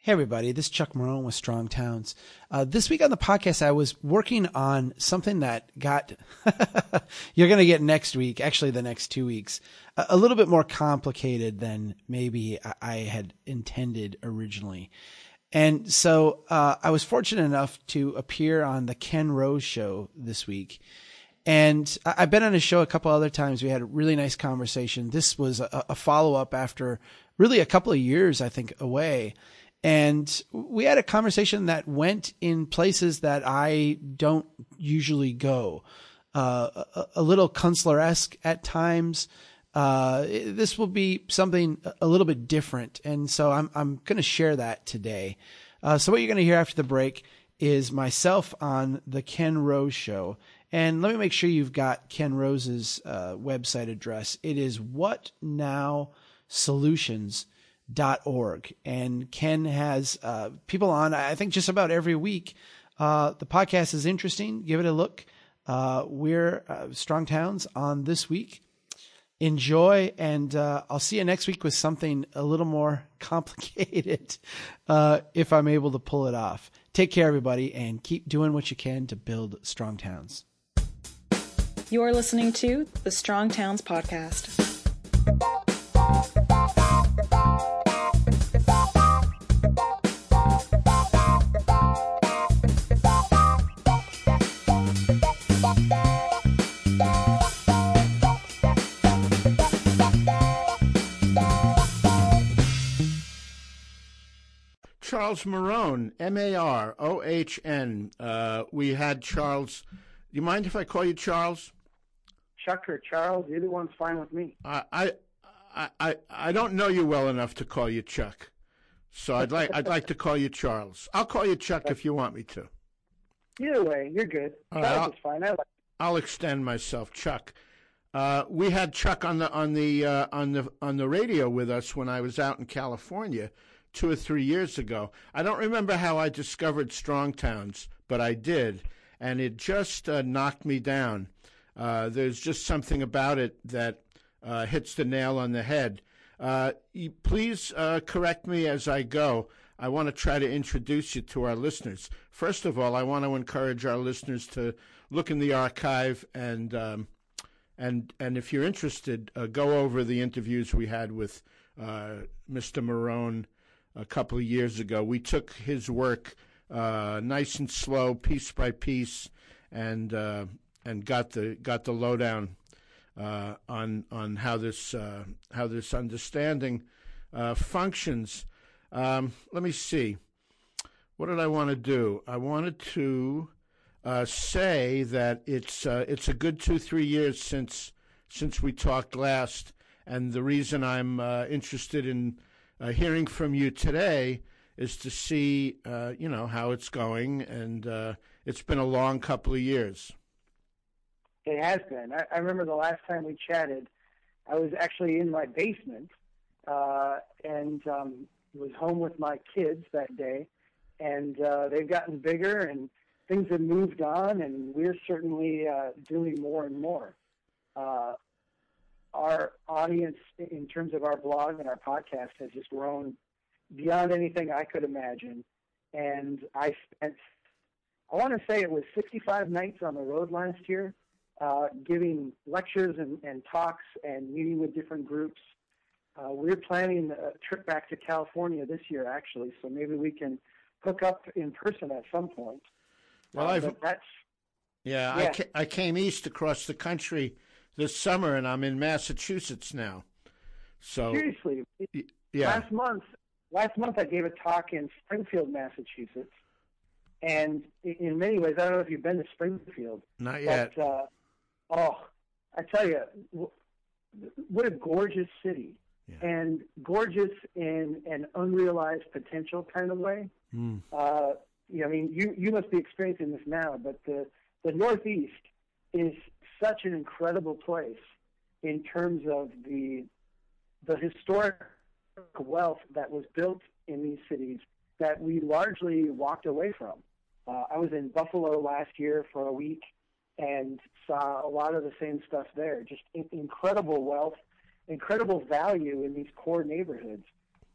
Hey everybody, this is Chuck Marohn with Strong Towns. This week on the podcast, I was working on something that got, you're going to get next week, actually the next 2 weeks, a little bit more complicated than maybe I had intended originally. And so I was fortunate enough to appear on The Ken Rose Show this week. And I've been on his show a couple other times. We had a really nice conversation. This was a follow-up after really a couple of years, I think, away. And we had a conversation that went in places that I don't usually go, a little Kunstler-esque at times. This will be something a little bit different. And so I'm going to share that today. So what you're going to hear after the break is myself on The Ken Rose Show. And let me make sure you've got Ken Rose's website address. It is WhatNowSolutions.org. And Ken has people on, I think, just about every week. The podcast is interesting. Give it a look. We're Strong Towns on this week. Enjoy, and I'll see you next week with something a little more complicated if I'm able to pull it off. Take care, everybody, and keep doing what you can to build Strong Towns. You are listening to the Strong Towns Podcast. Charles Marohn, M-A-R-O-H-N. We had Charles. Do you mind if I call you Charles? Chuck or Charles, either one's fine with me. I don't know you well enough to call you Chuck, so I'd like to call you Charles. I'll call you Chuck if you want me to. Either way, you're good. Charles is fine. I'll extend myself, Chuck. We had Chuck on the radio with us when I was out in California 2 or 3 years ago. I don't remember how I discovered Strong Towns, but I did, and it just knocked me down. There's just something about it that hits the nail on the head. Please correct me as I go. I want to try to introduce you to our listeners. First of all, I want to encourage our listeners to look in the archive and if you're interested, go over the interviews we had with Mr. Marohn a couple of years ago. We took his work nice and slow, piece by piece, and got the lowdown on how this understanding functions. Let me see. What did I want to do? I wanted to say that it's a good 2-3 years since we talked last, and the reason I'm interested in hearing from you today is to see, how it's going, and it's been a long couple of years. It has been. I remember the last time we chatted, I was actually in my basement and was home with my kids that day, and they've gotten bigger, and things have moved on, and we're certainly doing more and more. Our audience, in terms of our blog and our podcast, has just grown beyond anything I could imagine. And I spent, I want to say it was 65 nights on the road last year, giving lectures and talks and meeting with different groups. We're planning a trip back to California this year, actually, so maybe we can hook up in person at some point. Well, I came east across the country this summer, and I'm in Massachusetts now. So seriously, yeah. Last month I gave a talk in Springfield, Massachusetts, and in many ways, I don't know if you've been to Springfield. Not yet. But, I tell you, what a gorgeous city, yeah. And gorgeous in an unrealized potential kind of way. Mm. I mean, you must be experiencing this now, but the Northeast is such an incredible place in terms of the historic wealth that was built in these cities that we largely walked away from. I was in Buffalo last year for a week and saw a lot of the same stuff there. Just incredible wealth, incredible value in these core neighborhoods.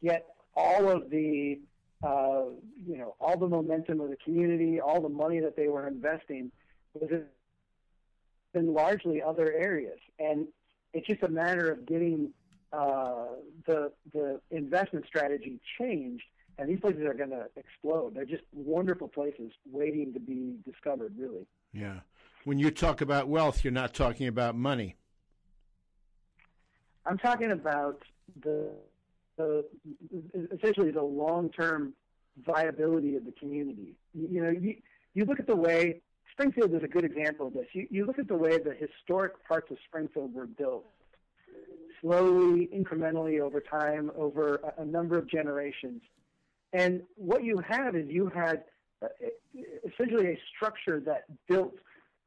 Yet all of the all the momentum of the community, all the money that they were investing was in largely other areas. And it's just a matter of getting the investment strategy changed, and these places are going to explode. They're just wonderful places waiting to be discovered, really. Yeah. When you talk about wealth, you're not talking about money. I'm talking about essentially the long-term viability of the community. You look at the way Springfield is a good example of this. You look at the way the historic parts of Springfield were built, slowly, incrementally over time, over a number of generations. And what you have is you had essentially a structure that built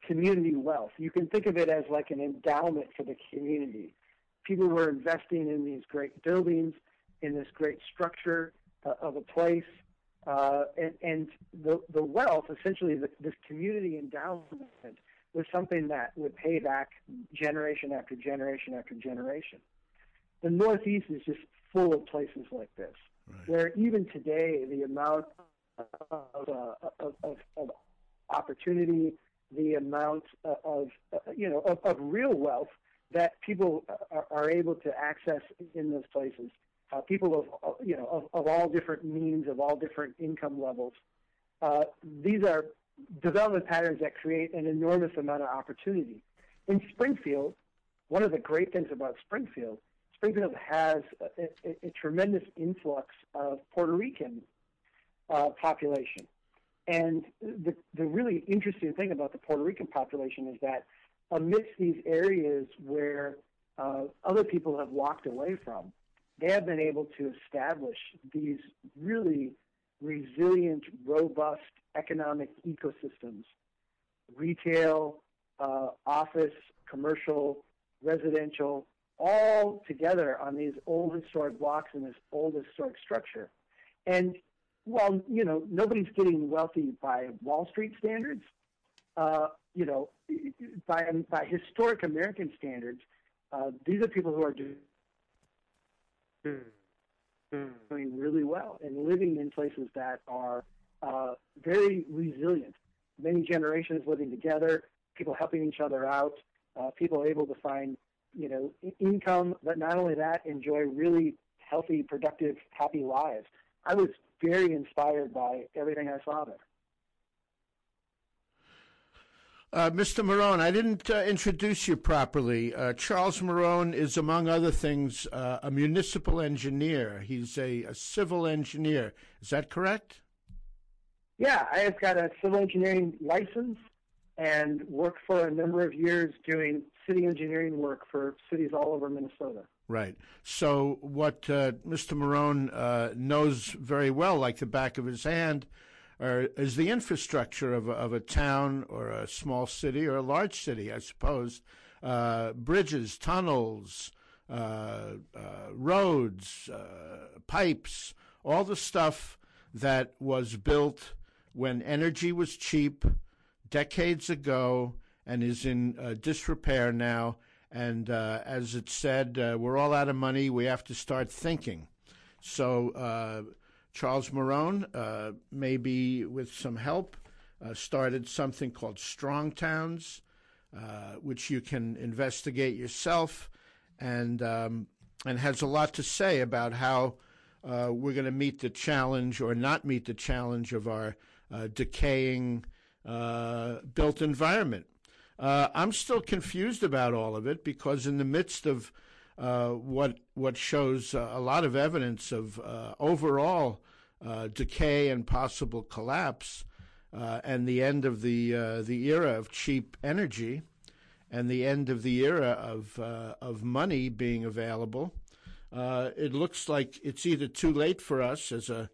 community wealth. You can think of it as like an endowment for the community. People were investing in these great buildings, in this great structure of a place, and the wealth, essentially this community endowment, was something that would pay back generation after generation after generation. The Northeast is just full of places like this, right, where even today the amount of opportunity, the amount of real wealth that people are able to access in those places, people of all different means, of all different income levels. These are development patterns that create an enormous amount of opportunity. In Springfield, one of the great things about Springfield has a tremendous influx of Puerto Rican population. And the really interesting thing about the Puerto Rican population is that amidst these areas where other people have walked away from, they have been able to establish these really resilient, robust economic ecosystems: retail, office, commercial, residential, all together on these old historic blocks and this old historic structure. And while, nobody's getting wealthy by Wall Street standards, by historic American standards, these are people who are doing really well and living in places that are very resilient. Many generations living together, people helping each other out, people able to find, income, but not only that, enjoy really healthy, productive, happy lives. I was very inspired by everything I saw there. Mr. Marohn, I didn't introduce you properly. Charles Marohn is, among other things, a municipal engineer. He's a civil engineer. Is that correct? Yeah, I have got a civil engineering license and worked for a number of years doing city engineering work for cities all over Minnesota. Right. So what Mr. Marohn knows very well, like the back of his hand, is the infrastructure of a town or a small city or a large city, I suppose. Bridges, tunnels, roads, pipes, all the stuff that was built when energy was cheap decades ago and is in disrepair now. And as it said, we're all out of money. We have to start thinking. So Charles Marohn, maybe with some help, started something called Strong Towns, which you can investigate yourself, and has a lot to say about how we're going to meet the challenge or not meet the challenge of our decaying built environment. I'm still confused about all of it because in the midst of what shows a lot of evidence of overall decay and possible collapse, and the end of the era of cheap energy, and the end of the era of money being available. It looks like it's either too late for us as a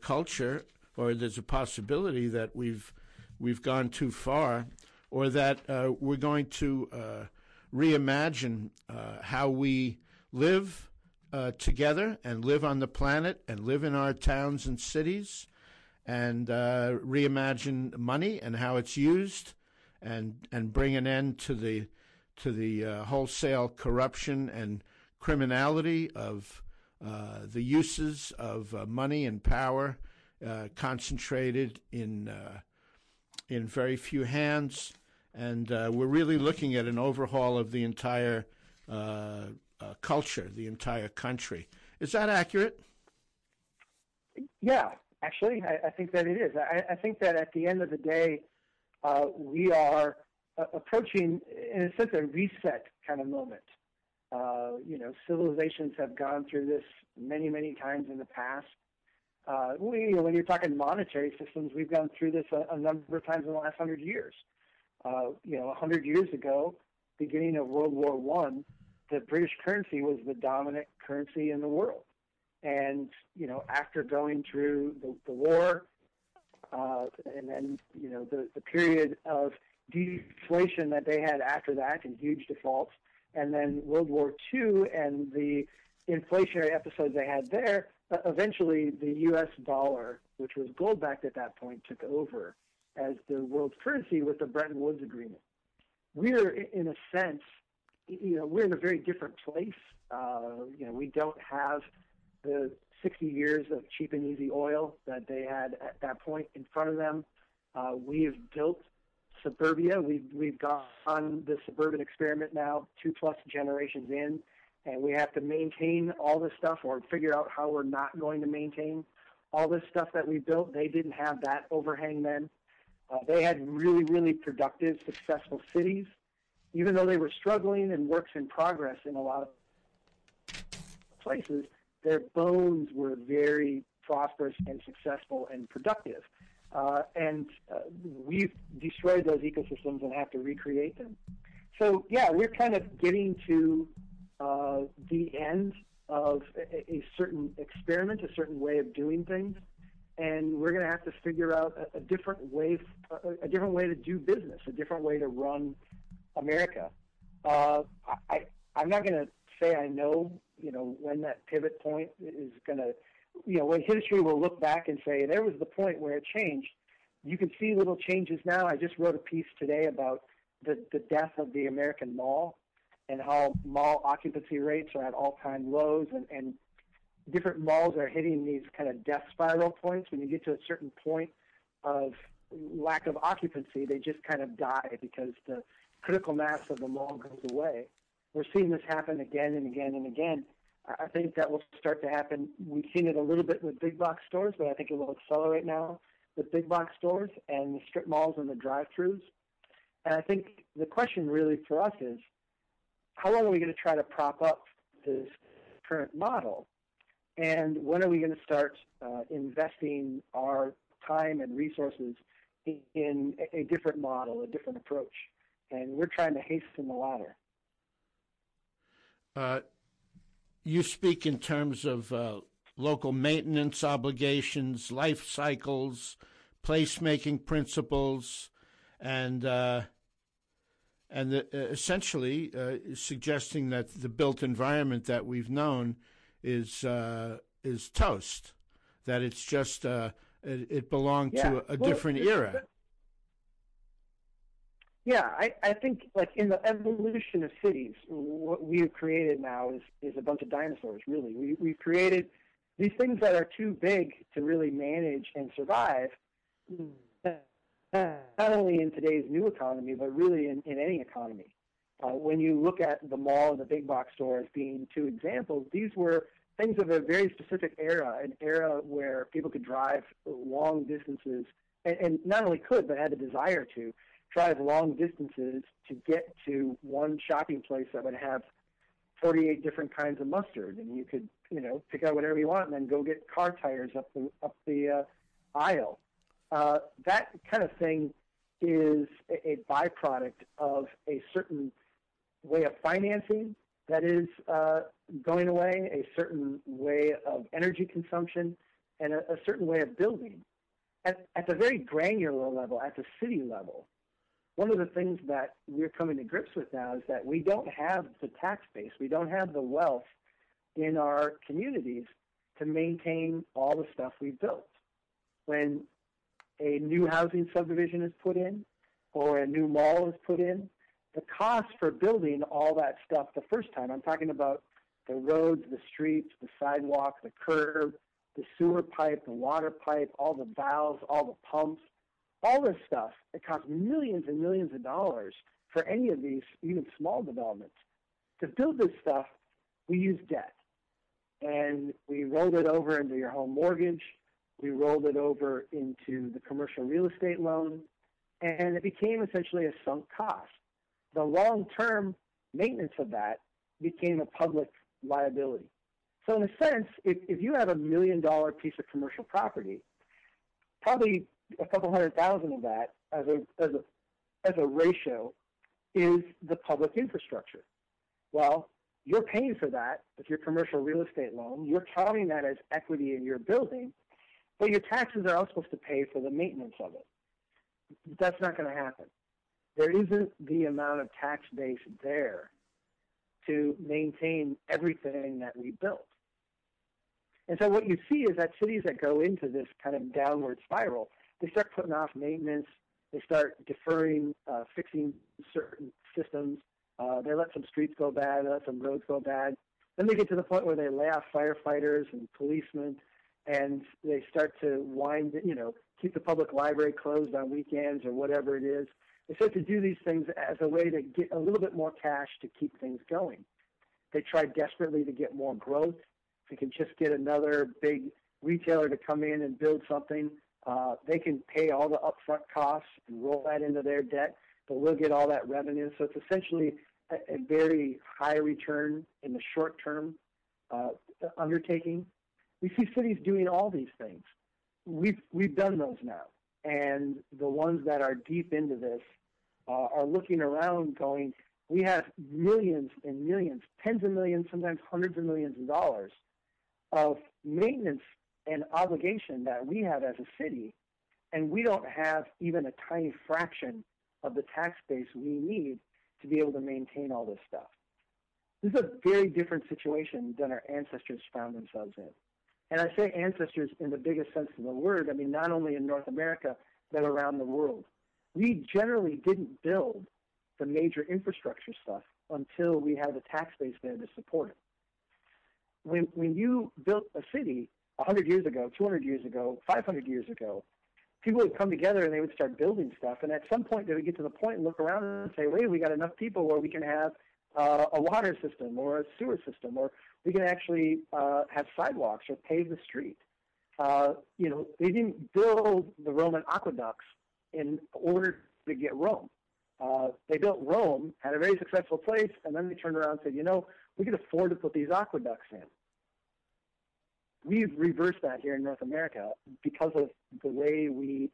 culture, or there's a possibility that we've gone too far, or that we're going to reimagine how we live together and live on the planet and live in our towns and cities, and reimagine money and how it's used, and bring an end to the wholesale corruption and criminality of the uses of money and power concentrated in very few hands, and we're really looking at an overhaul of the entire culture, the entire country. Is that accurate? Yeah, actually, I think that it is. I think that at the end of the day, we are approaching, in a sense, a reset kind of moment. You know, civilizations have gone through this many, many times in the past. When you're talking monetary systems, we've gone through this a number of times in the last 100 years. 100 years ago, beginning of World War One, the British currency was the dominant currency in the world. And, you know, after going through the war and then, you know, the period of deflation that they had after that and huge defaults, and then World War II and the inflationary episodes they had there, eventually the U.S. dollar, which was gold backed at that point, took over as the world's currency with the Bretton Woods Agreement. We're, in a sense, you know, we're in a very different place. You know, we don't have the 60 years of cheap and easy oil that they had at that point in front of them. We've built suburbia. We've gone the suburban experiment now 2+ generations in, and we have to maintain all this stuff or figure out how we're not going to maintain all this stuff that we built. They didn't have that overhang then. They had really, really productive, successful cities, even though they were struggling and works in progress in a lot of places. Their bones were very prosperous and successful and productive. And we've destroyed those ecosystems and have to recreate them. So, yeah, we're kind of getting to the end of a certain experiment, a certain way of doing things, and we're going to have to figure out a different way to do business, a different way to run America. I'm not going to say I know, you know, when that pivot point is going to, you know, when history will look back and say, there was the point where it changed. You can see little changes now. I just wrote a piece today about the death of the American mall and how mall occupancy rates are at all-time lows, and different malls are hitting these kind of death spiral points. When you get to a certain point of lack of occupancy, they just kind of die because the critical mass of the mall goes away. We're seeing this happen again and again and again. I think that will start to happen. We've seen it a little bit with big box stores, but I think it will accelerate now with big box stores and the strip malls and the drive-thrus. And I think the question really for us is, how long are we going to try to prop up this current model? And when are we going to start investing our time and resources in a different model, a different approach? And we're trying to hasten the latter. You speak in terms of local maintenance obligations, life cycles, placemaking principles, and essentially suggesting that the built environment that we've known is toast, that it's just it belonged to a different era. Yeah, I think, like, in the evolution of cities, what we've created now is a bunch of dinosaurs, really. We've created these things that are too big to really manage and survive, not only in today's new economy, but really in any economy. When you look at the mall and the big box store as being two examples, these were things of a very specific era, an era where people could drive long distances, and not only could, but had a desire to drive long distances to get to one shopping place that would have 48 different kinds of mustard, and you could, you know, pick out whatever you want and then go get car tires up the aisle. That kind of thing is a byproduct of a certain way of financing that is going away, a certain way of energy consumption, and a certain way of building. At the very granular level, at the city level, one of the things that we're coming to grips with now is that we don't have the tax base, we don't have the wealth in our communities to maintain all the stuff we built. When a new housing subdivision is put in or a new mall is put in, the cost for building all that stuff the first time, I'm talking about the roads, the streets, the sidewalk, the curb, the sewer pipe, the water pipe, all the valves, all the pumps, all this stuff. It costs millions and millions of dollars for any of these, even small developments. To build this stuff, we use debt. And we rolled it over into your home mortgage. We rolled it over into the commercial real estate loan. And it became essentially a sunk cost. The long-term maintenance of that became a public liability. So in a sense, if you have $1 million piece of commercial property, probably a couple hundred thousand of that as a ratio is the public infrastructure. Well, you're paying for that with your commercial real estate loan. You're counting that as equity in your building, but your taxes are all supposed to pay for the maintenance of it. That's not going to happen. There isn't the amount of tax base there to maintain everything that we built. And so what you see is that cities that go into this kind of downward spiral, they start putting off maintenance, they start deferring, fixing certain systems, they let some streets go bad, they let some roads go bad. Then they get to the point where they lay off firefighters and policemen, and they start to keep the public library closed on weekends or whatever it is. They start to do these things as a way to get a little bit more cash to keep things going. They try desperately to get more growth. If we can just get another big retailer to come in and build something, they can pay all the upfront costs and roll that into their debt, but we'll get all that revenue. So it's essentially a very high return in the short-term undertaking. We see cities doing all these things. We've done those now. And the ones that are deep into this are looking around going, we have millions and millions, tens of millions, sometimes hundreds of millions of dollars of maintenance and obligation that we have as a city, and we don't have even a tiny fraction of the tax base we need to be able to maintain all this stuff. This is a very different situation than our ancestors found themselves in. And I say ancestors in the biggest sense of the word. I mean, not only in North America, but around the world. We generally didn't build the major infrastructure stuff until we had the tax base there to support it. When you built a city 100 years ago, 200 years ago, 500 years ago, people would come together and they would start building stuff. And at some point, they would get to the point and look around and say, wait, we got enough people where we can have a water system or a sewer system, or we can actually have sidewalks or pave the street. They didn't build the Roman aqueducts in order to get Rome. They built Rome, had a very successful place, and then they turned around and said, we could afford to put these aqueducts in. We've reversed that here in North America because of the way we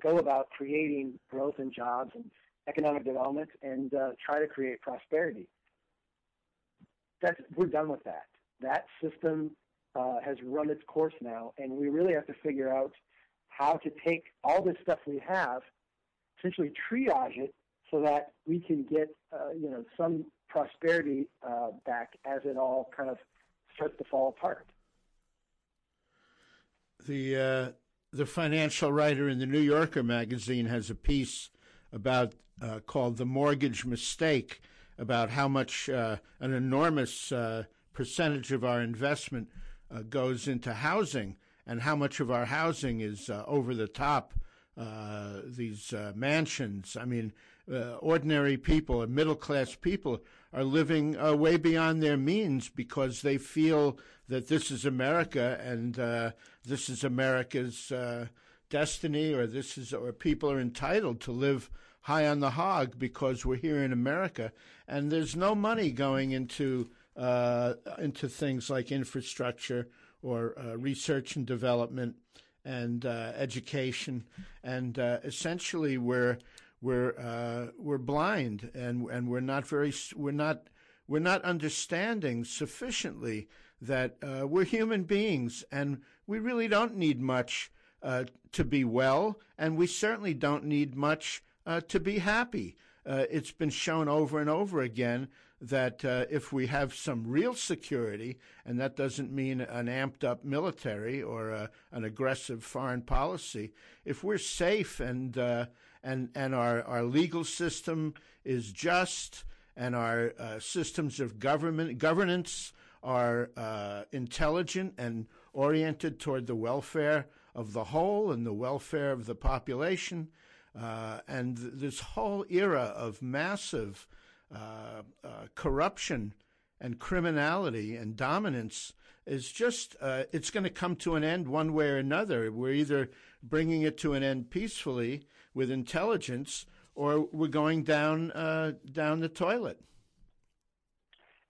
go about creating growth and jobs and economic development and try to create prosperity. We're done with that. That system has run its course now, and we really have to figure out how to take all this stuff we have, essentially triage it so that we can get some prosperity back as it all kind of starts to fall apart. The financial writer in the New Yorker magazine has a piece about called The Mortgage Mistake, about how much an enormous percentage of our investment goes into housing, and how much of our housing is over the top, these mansions. I mean, ordinary people, middle-class people, are living way beyond their means because they feel that this is America and this is America's destiny, or people are entitled to live high on the hog because we're here in America, and there's no money going into things like infrastructure or research and development and education, and essentially we're blind, and we're not understanding sufficiently that we're human beings and we really don't need much to be well, and we certainly don't need much to be happy. It's been shown over and over again that if we have some real security, and that doesn't mean an amped-up military or an aggressive foreign policy, if we're safe and our legal system is just, and our systems of governance are intelligent and oriented toward the welfare of the whole and the welfare of the population. And this whole era of massive corruption and criminality and dominance is just, it's going to come to an end one way or another. We're either bringing it to an end peacefully with intelligence, or we're going down the toilet.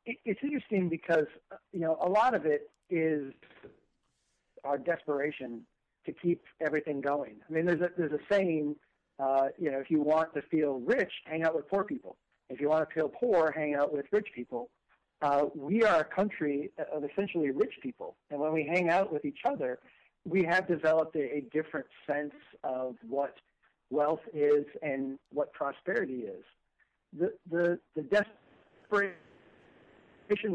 It's interesting because, you know, a lot of it is our desperation to keep everything going. I mean, there's a saying, you know, if you want to feel rich, hang out with poor people. If you want to feel poor, hang out with rich people. We are a country of essentially rich people, and when we hang out with each other, we have developed a different sense of what wealth is and what prosperity is. The desperation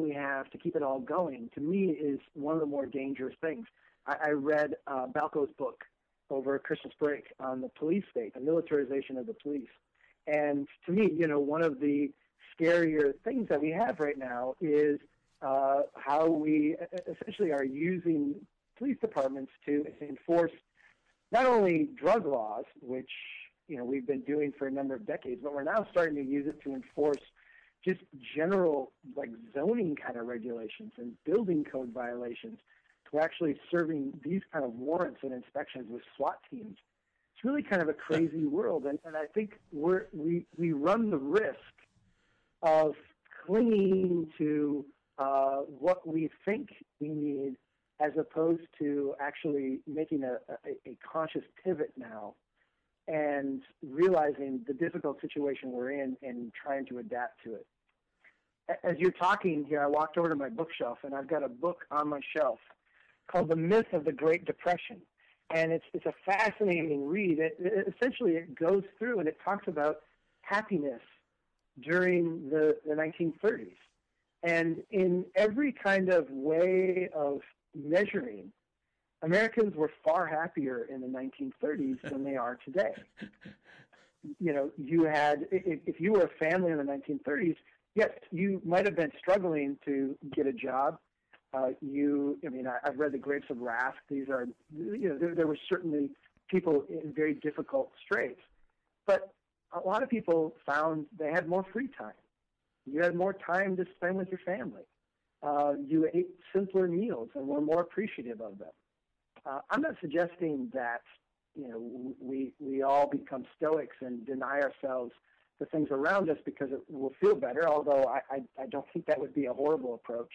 we have to keep it all going, to me, is one of the more dangerous things. I read Balco's book over Christmas break on the police state, the militarization of the police, and to me, you know, one of the scarier things that we have right now is how we essentially are using police departments to enforce not only drug laws, which, you know, we've been doing for a number of decades, but we're now starting to use it to enforce just general, like, zoning kind of regulations and building code violations. We're actually serving these kind of warrants and inspections with SWAT teams. It's really kind of a crazy world, and I think we run the risk of clinging to what we think we need, as opposed to actually making a conscious pivot now and realizing the difficult situation we're in and trying to adapt to it. As you're talking here, I walked over to my bookshelf, and I've got a book on my shelf called The Myth of the Great Depression, and it's a fascinating read. It essentially, it goes through and it talks about happiness during the 1930s, and in every kind of way of measuring, Americans were far happier in the 1930s than they are today. You know, you had, if you were a family in the 1930s, yes, you might have been struggling to get a job. I've read The Grapes of Wrath. These are, you know, there were certainly people in very difficult straits, but a lot of people found they had more free time. You had more time to spend with your family. You ate simpler meals and were more appreciative of them. I'm not suggesting that, you know, we all become stoics and deny ourselves the things around us because it will feel better, although I don't think that would be a horrible approach.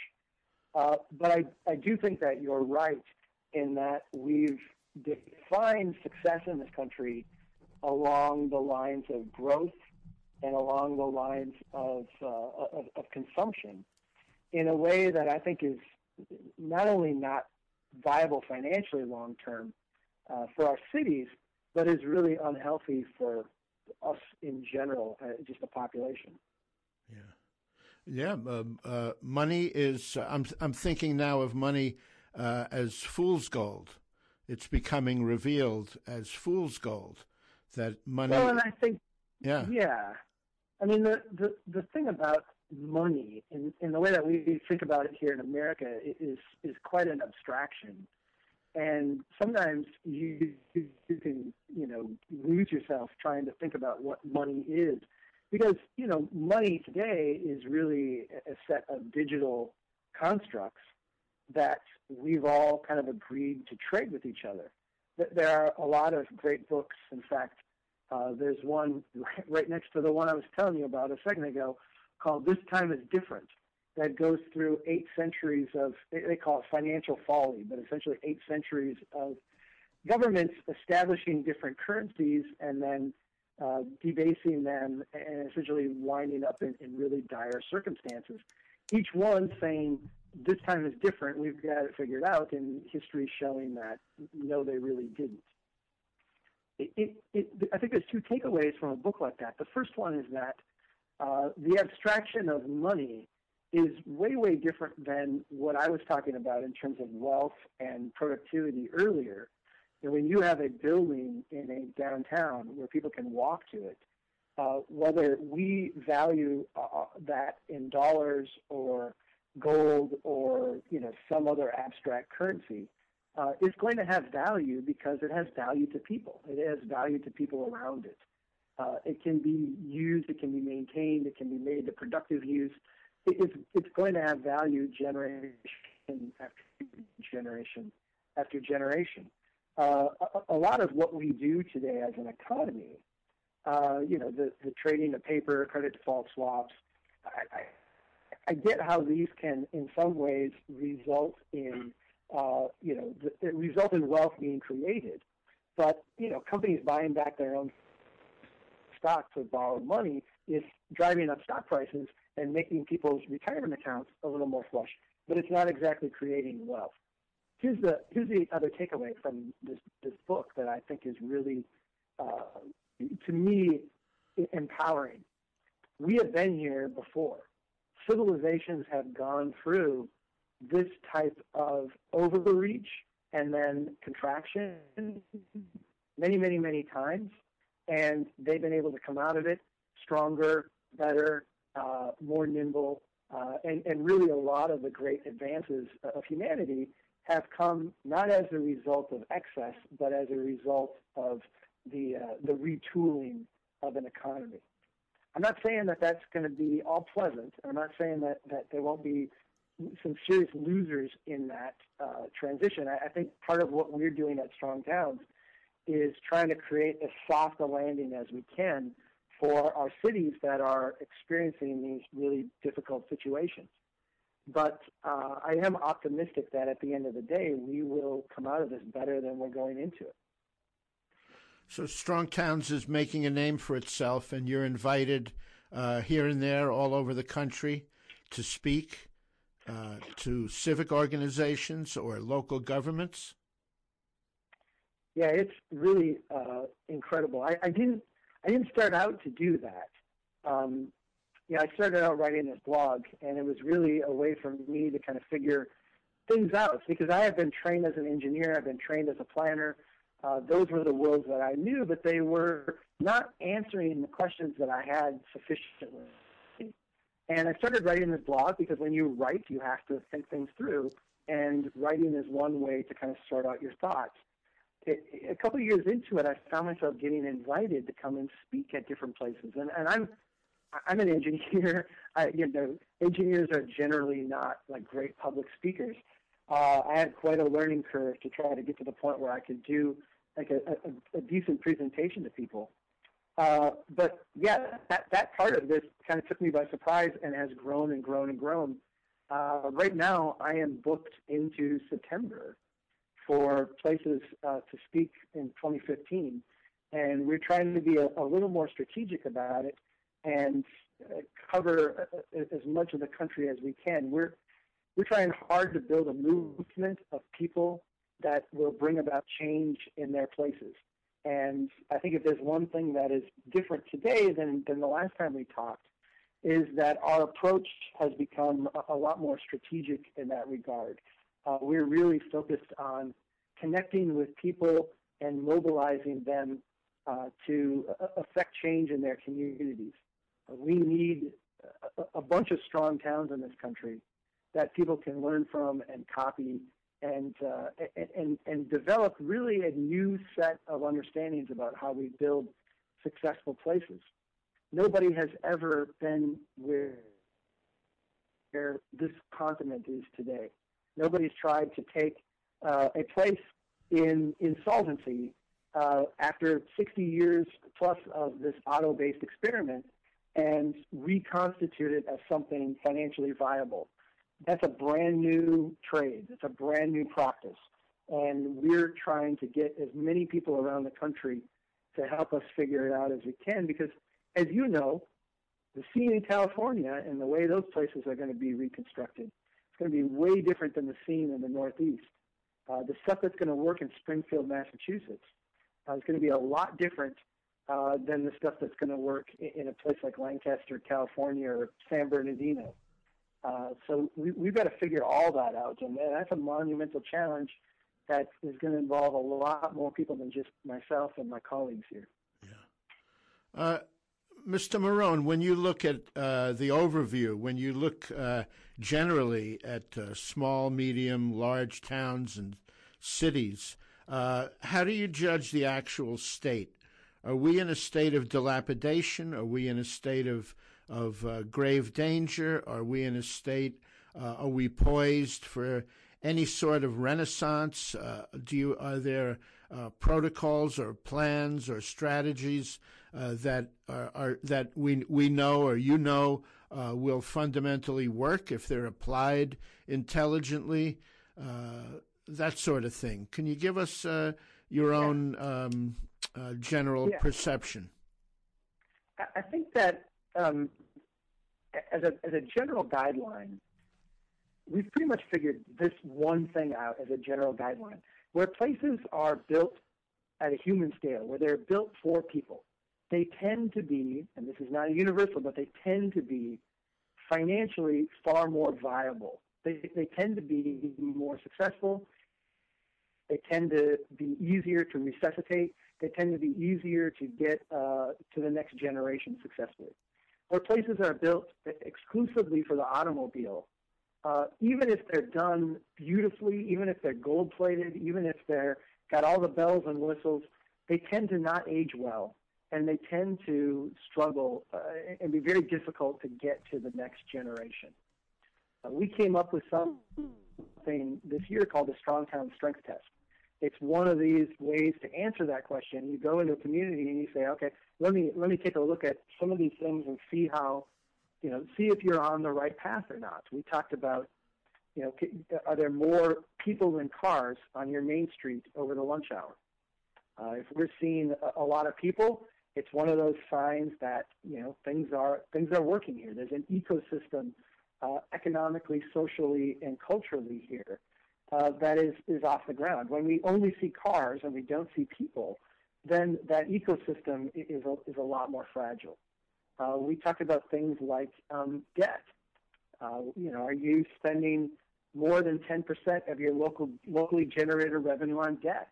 But I do think that you're right in that we've defined success in this country along the lines of growth and along the lines of consumption in a way that I think is not only not viable financially long term for our cities, but is really unhealthy for us in general, just the population. Yeah. Yeah, money is. I'm thinking now of money as fool's gold. It's becoming revealed as fool's gold, that money. Well, and I think, yeah. I mean, the thing about money and the way that we think about it here in America is quite an abstraction, and sometimes you can, you know, lose yourself trying to think about what money is. Because, you know, money today is really a set of digital constructs that we've all kind of agreed to trade with each other. There are a lot of great books. In fact, there's one right next to the one I was telling you about a second ago called This Time is Different, that goes through 8 centuries of, they call it financial folly, but essentially 8 centuries of governments establishing different currencies and then debasing them and essentially winding up in really dire circumstances. Each one saying, this time is different, we've got it figured out, and history showing that, no, they really didn't. I think there's two takeaways from a book like that. The first one is that the abstraction of money is way, way different than what I was talking about in terms of wealth and productivity earlier. And when you have a building in a downtown where people can walk to it, whether we value that in dollars or gold or, you know, some other abstract currency, is going to have value because it has value to people. It has value to people around it. It can be used, it can be maintained, it can be made to productive use. It's going to have value generation after generation. A lot of what we do today as an economy, the trading of paper, credit default swaps, I get how these can, in some ways, result in result in wealth being created. But companies buying back their own stocks with borrowed money is driving up stock prices and making people's retirement accounts a little more flush. But it's not exactly creating wealth. Here's the other takeaway from this book that I think is really, to me, empowering. We have been here before. Civilizations have gone through this type of overreach and then contraction many, many, many times, and they've been able to come out of it stronger, better, more nimble, and really a lot of the great advances of humanity have come not as a result of excess, but as a result of the retooling of an economy. I'm not saying that that's going to be all pleasant. I'm not saying that there won't be some serious losers in that transition. I think part of what we're doing at Strong Towns is trying to create as soft a landing as we can for our cities that are experiencing these really difficult situations. But I am optimistic that at the end of the day, we will come out of this better than we're going into it. So Strong Towns is making a name for itself, and you're invited here and there all over the country to speak to civic organizations or local governments. Yeah, it's really incredible. I didn't start out to do that. I started out writing this blog, and it was really a way for me to kind of figure things out, because I have been trained as an engineer, I've been trained as a planner. Those were the worlds that I knew, but they were not answering the questions that I had sufficiently. And I started writing this blog because when you write, you have to think things through, and writing is one way to kind of sort out your thoughts. A couple of years into it, I found myself getting invited to come and speak at different places, and I'm an engineer. Engineers are generally not like great public speakers. I had quite a learning curve to try to get to the point where I could do like a decent presentation to people. But yeah, that part of this kind of took me by surprise and has grown and grown and grown. Right now, I am booked into September for places to speak in 2015, and we're trying to be a little more strategic about it and cover as much of the country as we can. We're trying hard to build a movement of people that will bring about change in their places. And I think if there's one thing that is different today than the last time we talked, is that our approach has become a lot more strategic in that regard. We're really focused on connecting with people and mobilizing them to affect change in their communities. We need a bunch of strong towns in this country that people can learn from and copy and develop really a new set of understandings about how we build successful places. Nobody has ever been where this continent is today. Nobody's tried to take a place in insolvency after 60 years plus of this auto-based experiment and reconstitute it as something financially viable. That's a brand new trade. It's a brand new practice. And we're trying to get as many people around the country to help us figure it out as we can, because, as you know, the scene in California and the way those places are going to be reconstructed, it's going to be way different than the scene in the Northeast. The stuff that's going to work in Springfield, Massachusetts, is going to be a lot different than the stuff that's going to work in a place like Lancaster, California, or San Bernardino. So we've got to figure all that out, and that's a monumental challenge that is going to involve a lot more people than just myself and my colleagues here. Yeah, Mr. Marohn, when you look at the overview, when you look generally at small, medium, large towns and cities. How do you judge the actual state? Are we in a state of dilapidation? Are we in a state of grave danger? Are we in a state, are we poised for any sort of renaissance? Are there protocols or plans or strategies that we know will fundamentally work if they're applied intelligently? That sort of thing. Can you give us your own general perception? I think that as a general guideline, we've pretty much figured this one thing out as a general guideline. Where places are built at a human scale, where they're built for people, they tend to be, and this is not universal, but they tend to be financially far more viable. They tend to be more successful. They tend to be easier to resuscitate. They tend to be easier to get to the next generation successfully. Where places are built exclusively for the automobile, even if they're done beautifully, even if they're gold-plated, even if they're got all the bells and whistles, they tend to not age well, and they tend to struggle and be very difficult to get to the next generation. We came up with something this year called the Strong Towns Strength Test. It's one of these ways to answer that question. You go into a community and you say, okay, let me take a look at some of these things and see how, see if you're on the right path or not. We talked about, are there more people than cars on your main street over the lunch hour? If we're seeing a lot of people, it's one of those signs that, things are working here. There's an ecosystem economically, socially, and culturally here that is off the ground. When we only see cars and we don't see people, then that ecosystem is a lot more fragile. We talked about things like debt. Are you spending more than 10% of your locally generated revenue on debt?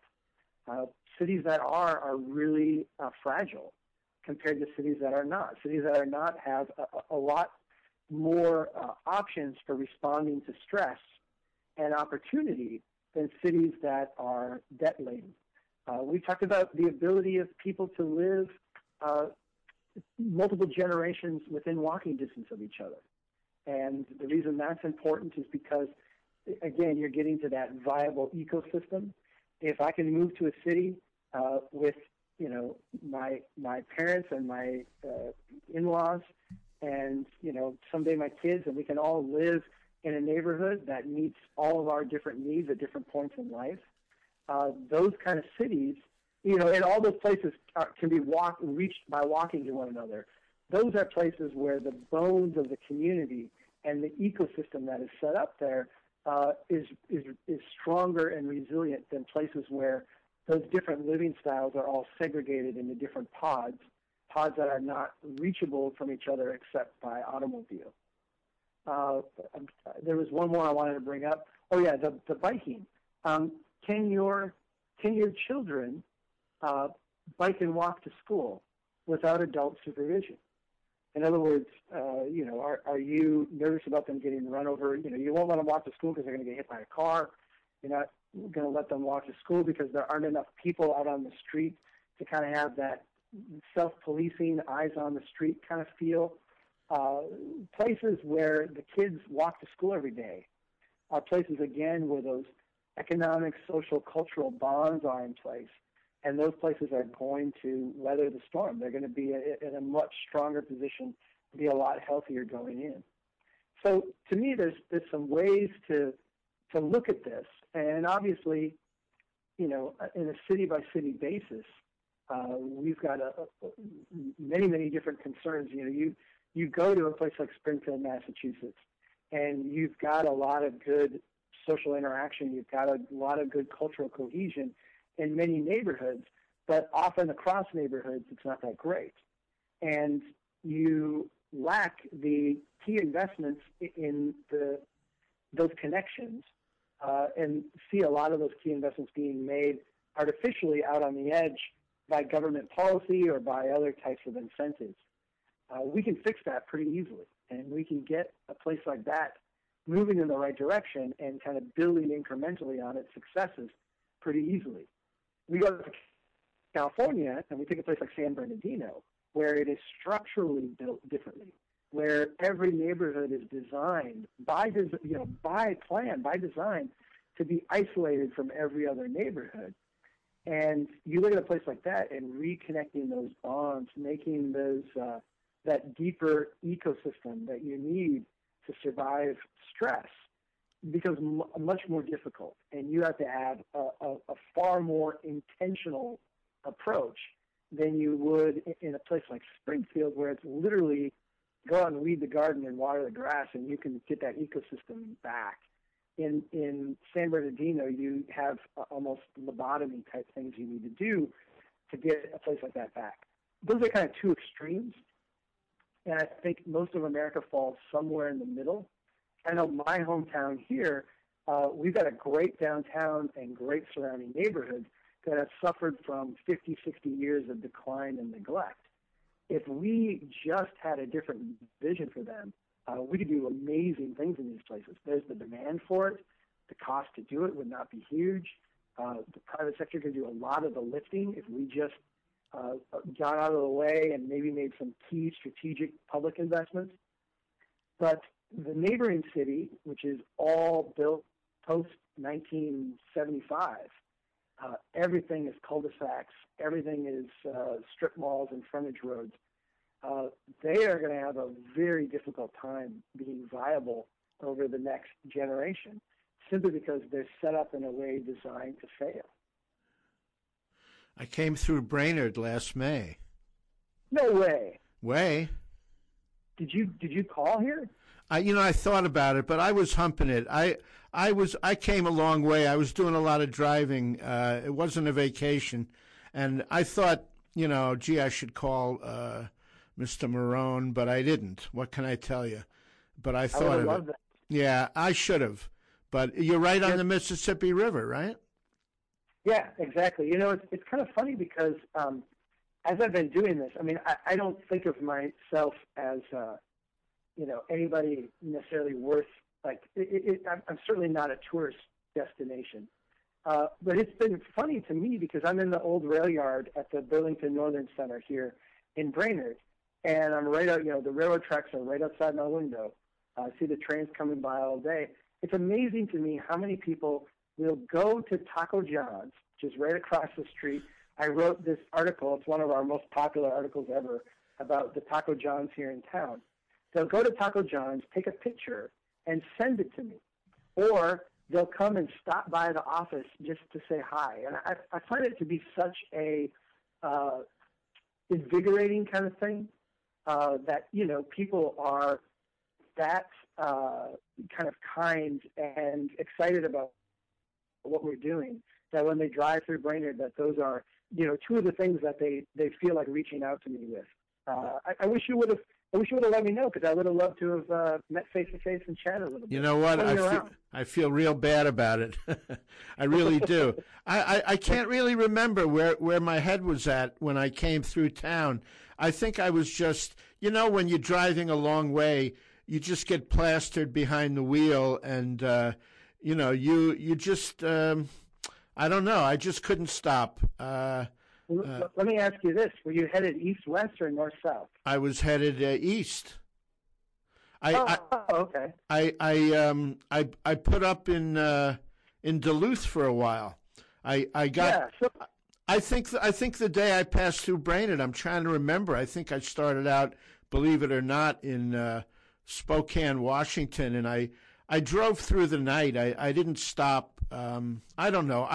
Cities that are really fragile compared to cities that are not. Cities that are not have a lot more options for responding to stress and opportunity than cities that are debt-laden. We talked about the ability of people to live multiple generations within walking distance of each other. And the reason that's important is because, again, you're getting to that viable ecosystem. If I can move to a city with, my parents and my in-laws, and, someday my kids, and we can all live in a neighborhood that meets all of our different needs at different points in life. Those kind of cities, and all those places can be reached by walking to one another. Those are places where the bones of the community and the ecosystem that is set up there is stronger and resilient than places where those different living styles are all segregated into different pods that are not reachable from each other except by automobile. There was one more I wanted to bring up. Oh yeah, the biking. Can your children bike and walk to school without adult supervision? In other words, are you nervous about them getting run over? You won't let them walk to school because they're going to get hit by a car. You're not going to let them walk to school because there aren't enough people out on the street to kind of have that self-policing, eyes on the street kind of feel. Places where the kids walk to school every day are places, again, where those economic, social, cultural bonds are in place, and those places are going to weather the storm. They're going to be in a much stronger position, be a lot healthier going in. So to me, there's some ways to look at this, and obviously, in a city-by-city basis, we've got many different concerns. You go to a place like Springfield, Massachusetts, and you've got a lot of good social interaction. You've got a lot of good cultural cohesion in many neighborhoods, but often across neighborhoods, it's not that great. And you lack the key investments in those connections and see a lot of those key investments being made artificially out on the edge by government policy or by other types of incentives. We can fix that pretty easily, and we can get a place like that moving in the right direction and kind of building incrementally on its successes pretty easily. We go to California, and we take a place like San Bernardino, where it is structurally built differently, where every neighborhood is designed by design to be isolated from every other neighborhood. And you look at a place like that and reconnecting those bonds, making those that deeper ecosystem that you need to survive stress becomes much more difficult. And you have to have a far more intentional approach than you would in a place like Springfield, where it's literally go out and weed the garden and water the grass, and you can get that ecosystem back. In San Bernardino, you have almost lobotomy-type things you need to do to get a place like that back. Those are kind of two extremes, and I think most of America falls somewhere in the middle. I know my hometown here, we've got a great downtown and great surrounding neighborhoods that have suffered from 50, 60 years of decline and neglect. If we just had a different vision for them, we could do amazing things in these places. There's the demand for it. The cost to do it would not be huge. The private sector could do a lot of the lifting if we just got out of the way and maybe made some key strategic public investments. But the neighboring city, which is all built post-1975, everything is cul-de-sacs. Everything is strip malls and frontage roads. They are going to have a very difficult time being viable over the next generation, simply because they're set up in a way designed to fail. I came through Brainerd last May. No way. Way. Did you call here? I thought about it, but I was humping it. I came a long way. I was doing a lot of driving. It wasn't a vacation, and I thought, I should call Mr. Marohn, but I didn't. What can I tell you? But I thought of it. Yeah, I should have. But you're right on the Mississippi River, right? Yeah, exactly. It's kind of funny because as I've been doing this, I don't think of myself as anybody necessarily worth, I'm certainly not a tourist destination. But it's been funny to me because I'm in the old rail yard at the Burlington Northern Center here in Brainerd, and I'm right out, the railroad tracks are right outside my window. I see the trains coming by all day. It's amazing to me how many people will go to Taco John's, which is right across the street. I wrote this article, it's one of our most popular articles ever, about the Taco John's here in town. They'll go to Taco John's, take a picture, and send it to me. Or they'll come and stop by the office just to say hi. And I find it to be such a invigorating kind of thing that, people are that kind of kind and excited about what we're doing, that when they drive through Brainerd, that those are, two of the things that they feel like reaching out to me with. I wish you would have let me know, because I would have loved to have met face-to-face and chatted a little bit. You know what? I feel real bad about it. I really do. I can't really remember where my head was at when I came through town. I think I was just, when you're driving a long way, you just get plastered behind the wheel, and, you just, I don't know. I just couldn't stop. Let me ask you this. Were you headed east-west or north-south? I was headed east. Okay. I put up in Duluth for a while. I think the day I passed through Brainerd, I'm trying to remember. I think I started out, believe it or not, in Spokane, Washington, and I drove through the night. I didn't stop. I don't know.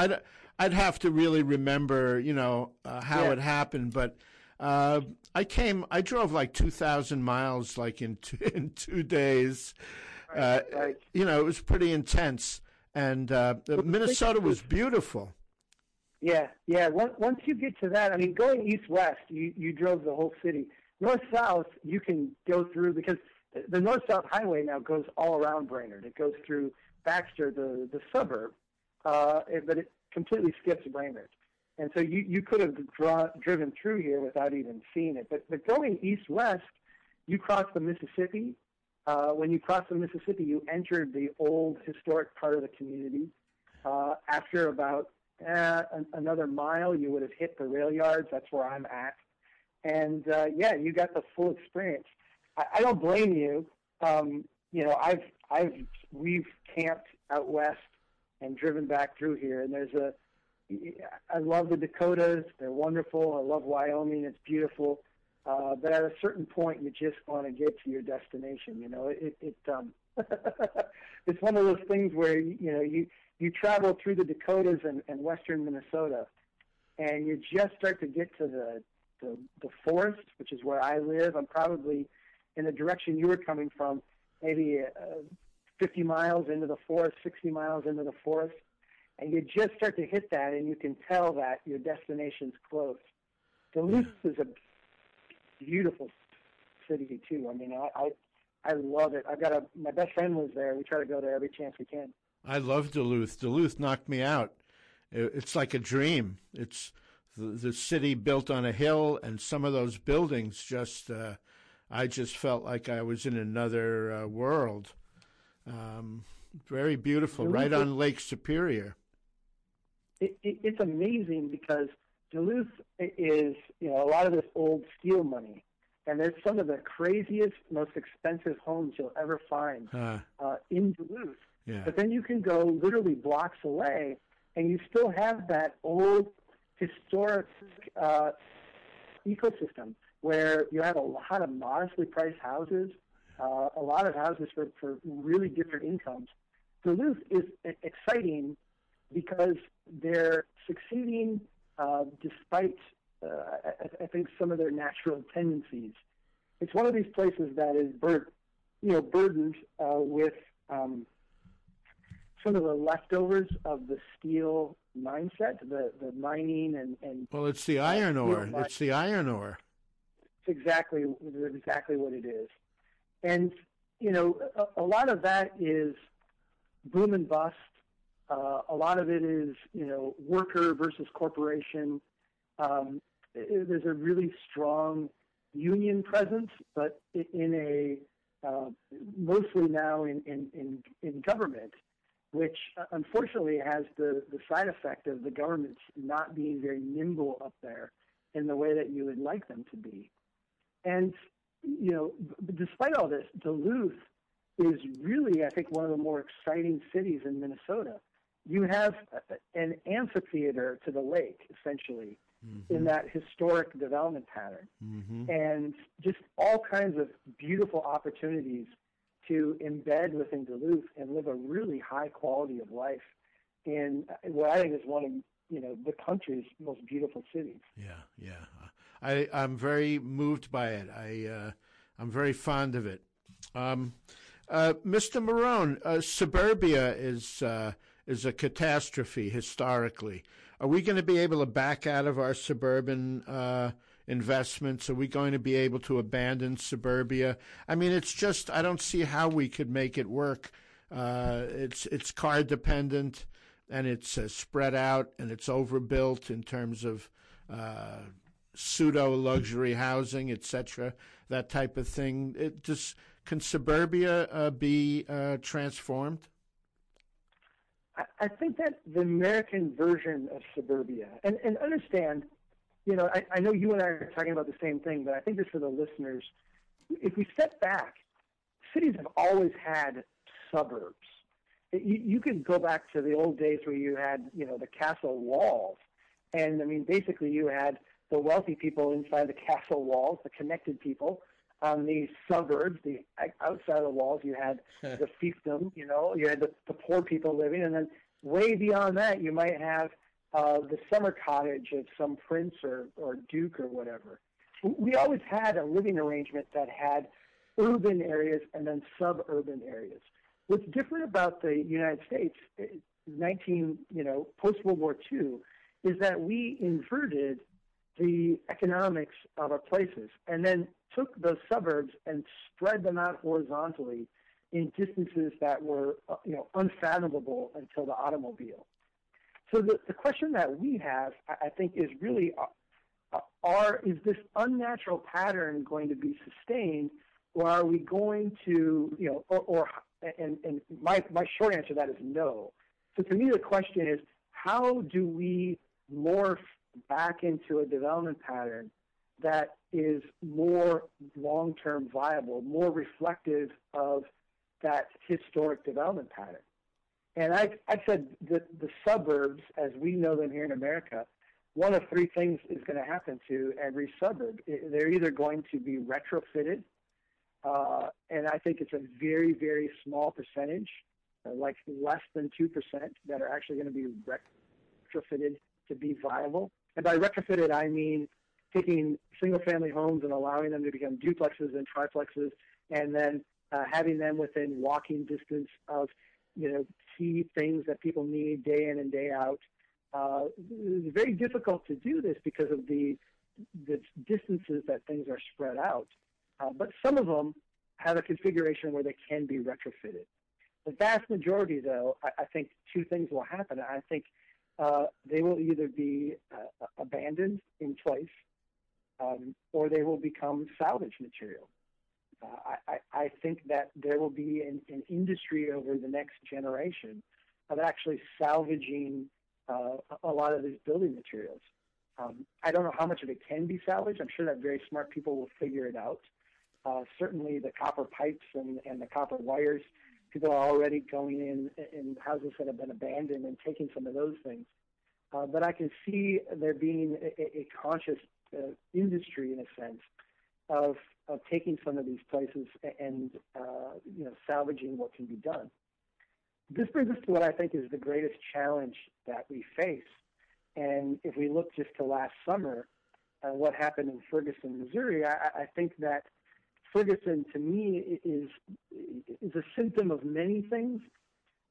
I'd have to really remember, how it happened. But I drove like 2,000 miles, like in 2 days. Right. It was pretty intense. And Minnesota was beautiful. Yeah, yeah. Once you get to that, going east-west, you drove the whole city. North-south, you can go through, because the north-south highway now goes all around Brainerd. It goes through Baxter, the suburb, but it completely skips Brainerd. And so you could have driven through here without even seeing it. But going east-west, you cross the Mississippi. When you cross the Mississippi, you entered the old historic part of the community. After about another mile, you would have hit the rail yards. That's where I'm at. And, yeah, you got the full experience. I don't blame you. You know, we've camped out west and driven back through here. And I love the Dakotas. They're wonderful. I love Wyoming. It's beautiful. But at a certain point, you just want to get to your destination. You know, it's one of those things where, you know, you travel through the Dakotas and western Minnesota, and you just start to get to the forest, which is where I live. I'm probably in the direction you were coming from, maybe 50 miles into the forest, 60 miles into the forest, and you just start to hit that, and you can tell that your destination's close. Duluth is a beautiful city, too. I mean, I love it. My best friend lives there. We try to go there every chance we can. I love Duluth. Duluth knocked me out. It's like a dream. It's the city built on a hill, and some of those buildings just, I just felt like I was in another world. Very beautiful, Duluth, right on Lake Superior. It's amazing because Duluth is, you know, a lot of this old steel money. And there's some of the craziest, most expensive homes you'll ever find in Duluth. Yeah. But then you can go literally blocks away, and you still have that old historic ecosystem where you have a lot of modestly priced houses, a lot of houses for really different incomes. Duluth is exciting because they're succeeding despite, I think, some of their natural tendencies. It's one of these places that is burdened with some of the leftovers of the steel mindset, the mining and well, it's the iron ore. It's the iron ore. It's exactly what it is. And, you know, a lot of that is boom and bust. A lot of it is, you know, worker versus corporation. There's a really strong union presence, but in a mostly now in government, which unfortunately has the side effect of the government's not being very nimble up there in the way that you would like them to be. And, you know, despite all this, Duluth is really, I think, one of the more exciting cities in Minnesota. You have an amphitheater to the lake, essentially, mm-hmm. in that historic development pattern, mm-hmm. and just all kinds of beautiful opportunities to embed within Duluth and live a really high quality of life in what I think is one of, you know, the country's most beautiful cities. Yeah, yeah. I'm very moved by it. I'm very fond of it. Mr. Marohn, suburbia is a catastrophe historically. Are we going to be able to back out of our suburban investments? Are we going to be able to abandon suburbia? I mean, it's just, I don't see how we could make it work. It's car dependent, and it's spread out, and it's overbuilt in terms of pseudo luxury housing, etc., that type of thing. Can suburbia be transformed? I think that the American version of suburbia, and understand, you know, I know you and I are talking about the same thing, but I think this for the listeners, if we step back, cities have always had suburbs. You can go back to the old days where you had, you know, the castle walls. And, I mean, basically you had the wealthy people inside the castle walls, the connected people. On the suburbs, the outside of the walls, you had the fiefdom, you know, you had the poor people living. And then way beyond that, you might have the summer cottage of some prince or duke or whatever. We always had a living arrangement that had urban areas and then suburban areas. What's different about the United States, post-World War II, is that we inverted the economics of our places and then took those suburbs and spread them out horizontally in distances that were, you know, unfathomable until the automobile. So the question that we have, I think, is really, is this unnatural pattern going to be sustained, or are we going to, you know, and my short answer to that is no. So to me, the question is, how do we morph back into a development pattern that is more long-term viable, more reflective of that historic development pattern? And I said that the suburbs, as we know them here in America, one of three things is going to happen to every suburb. They're either going to be retrofitted, and I think it's a very, very small percentage, like less than 2%, that are actually going to be retrofitted to be viable. And by retrofitted, I mean taking single-family homes and allowing them to become duplexes and triplexes, and then having them within walking distance of, you know, key things that people need day in and day out. It's very difficult to do this because of the distances that things are spread out. But some of them have a configuration where they can be retrofitted. The vast majority, though, I think two things will happen. I think they will either be abandoned in place, or they will become salvage material. I think that there will be an industry over the next generation of actually salvaging a lot of these building materials. I don't know how much of it can be salvaged. I'm sure that very smart people will figure it out. Certainly the copper pipes and the copper wires, people are already going in houses that have been abandoned and taking some of those things. But I can see there being a conscious industry, in a sense, of taking some of these places and you know, salvaging what can be done. This brings us to what I think is the greatest challenge that we face. And if we look just to last summer, what happened in Ferguson, Missouri, I think that Ferguson, to me, is a symptom of many things,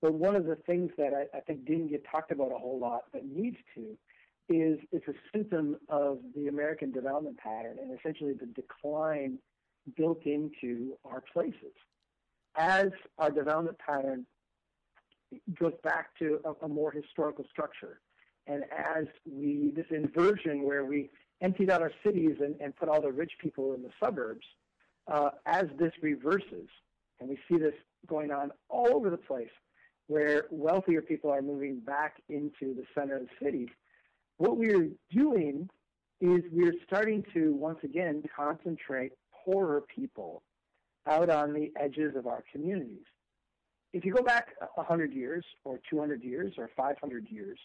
but one of the things that I think didn't get talked about a whole lot but needs to is it's a symptom of the American development pattern and essentially the decline built into our places. As our development pattern goes back to a more historical structure, and as we, this inversion where we emptied out our cities and put all the rich people in the suburbs, as this reverses, and we see this going on all over the place, where wealthier people are moving back into the center of the city, what we're doing is we're starting to, once again, concentrate poorer people out on the edges of our communities. If you go back 100 years or 200 years or 500 years,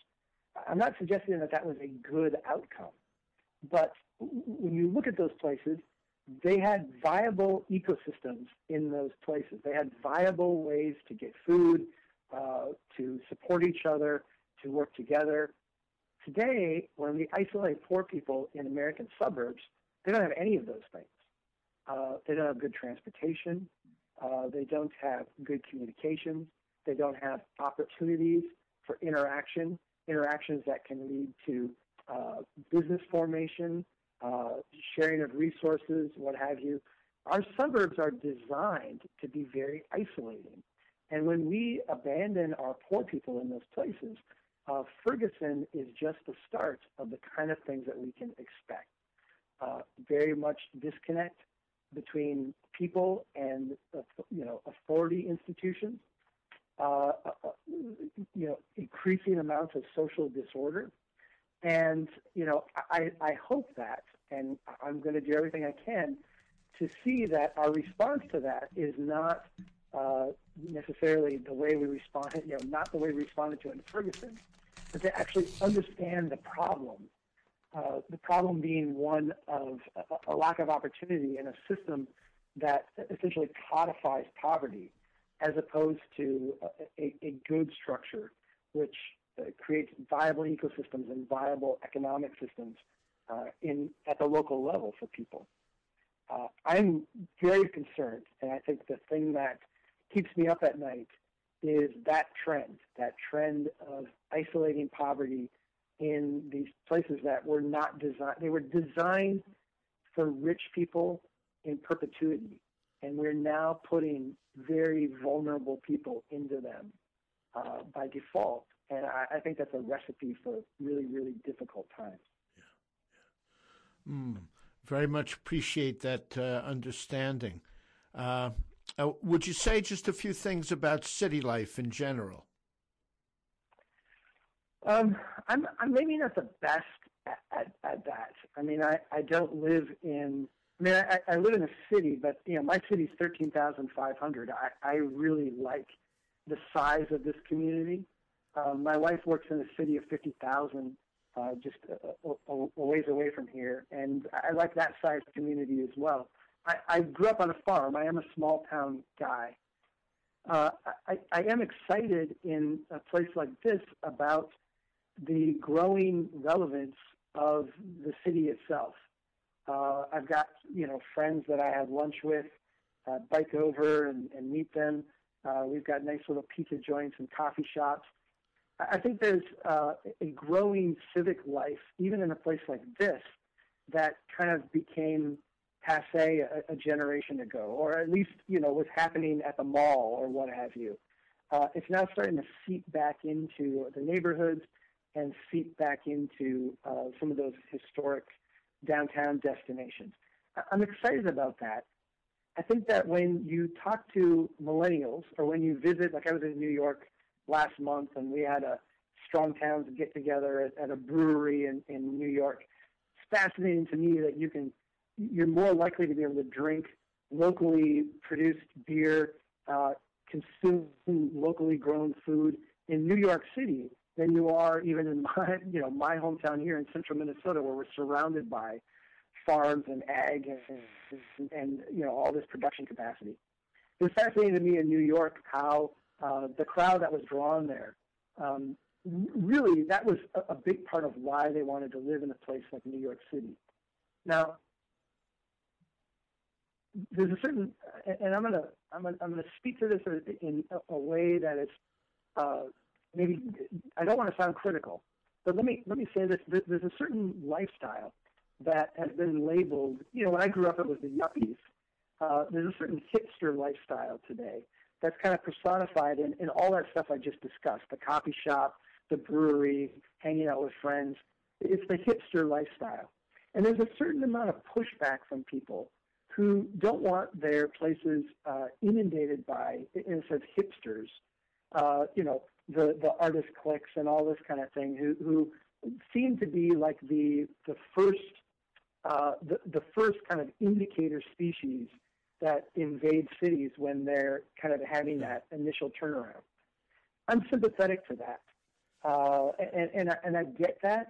I'm not suggesting that that was a good outcome. But when you look at those places, they had viable ecosystems in those places. They had viable ways to get food, to support each other, to work together. Today, when we isolate poor people in American suburbs, they don't have any of those things. They don't have good transportation. They don't have good communications. They don't have opportunities for interactions that can lead to business formation, sharing of resources, what have you. Our suburbs are designed to be very isolating. And when we abandon our poor people in those places, Ferguson is just the start of the kind of things that we can expect. Very much disconnect between people and authority institutions, increasing amounts of social disorder. And, I hope that, and I'm going to do everything I can to see that our response to that is not necessarily the way we responded, not the way we responded to it in Ferguson, but to actually understand the problem being one of a lack of opportunity in a system that essentially codifies poverty as opposed to a good structure which creates viable ecosystems and viable economic systems at the local level for people. I'm very concerned, and I think the thing that keeps me up at night is that trend of isolating poverty in these places that were not designed. They were designed for rich people in perpetuity, and we're now putting very vulnerable people into them by default. And I think that's a recipe for really, really difficult times. Yeah. Very much appreciate that understanding. Would you say just a few things about city life in general? I'm maybe not the best at that. I mean, I don't live in. I mean, I live in a city, but you know, my city's 13,500. I really like the size of this community. My wife works in a city of 50,000, just a ways away from here, and I like that size community as well. I grew up on a farm. I am a small town guy. I am excited in a place like this about the growing relevance of the city itself. I've got, you know, friends that I have lunch with, bike over and meet them. We've got nice little pizza joints and coffee shops. I think there's a growing civic life, even in a place like this, that kind of became passé a generation ago, or at least, you know, was happening at the mall or what have you. It's now starting to seep back into the neighborhoods and seep back into some of those historic downtown destinations. I'm excited about that. I think that when you talk to millennials or when you visit, like I was in New York last month and we had a Strong Towns get-together at a brewery in New York, it's fascinating to me that you're more likely to be able to drink locally produced beer, consume locally grown food in New York City than you are even in my hometown here in central Minnesota, where we're surrounded by farms and ag and you know, all this production capacity. It was fascinating to me in New York how the crowd that was drawn there, really that was a big part of why they wanted to live in a place like New York City. Now, there's a certain, and I'm gonna speak to this in a way that is maybe I don't want to sound critical, but let me say this: there's a certain lifestyle that has been labeled. You know, when I grew up, it was the yuppies. There's a certain hipster lifestyle today that's kind of personified in all that stuff I just discussed: the coffee shop, the brewery, hanging out with friends. It's the hipster lifestyle, and there's a certain amount of pushback from people who don't want their places inundated by, in a sense, hipsters, you know, the artist cliques and all this kind of thing, who seem to be like the first kind of indicator species that invade cities when they're kind of having that initial turnaround. I'm sympathetic to that, and I get that.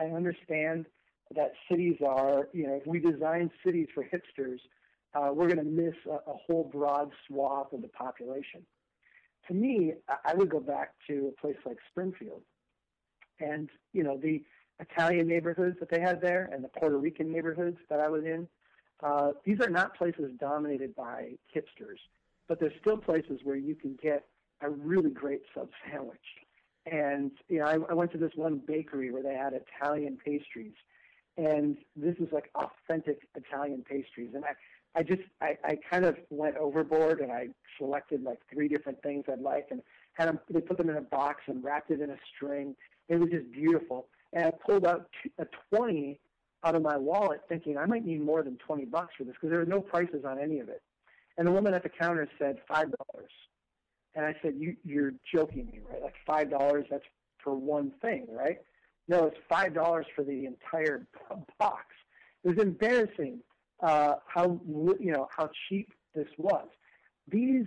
I understand that cities are, you know, if we design cities for hipsters, we're going to miss a whole broad swath of the population. To me, I would go back to a place like Springfield and, you know, the Italian neighborhoods that they had there and the Puerto Rican neighborhoods that I was in. These are not places dominated by hipsters, but they're still places where you can get a really great sub sandwich. And, you know, I went to this one bakery where they had Italian pastries. And this is like authentic Italian pastries. And I kind of went overboard and I selected like 3 different things I'd like and had them, they put them in a box and wrapped it in a string. It was just beautiful. And I pulled out a 20 out of my wallet thinking I might need more than $20 for this because there were no prices on any of it. And the woman at the counter said $5. And I said, you're joking me, right? Like $5, that's for one thing, right? No, it's $5 for the entire box. It was embarrassing how cheap this was. These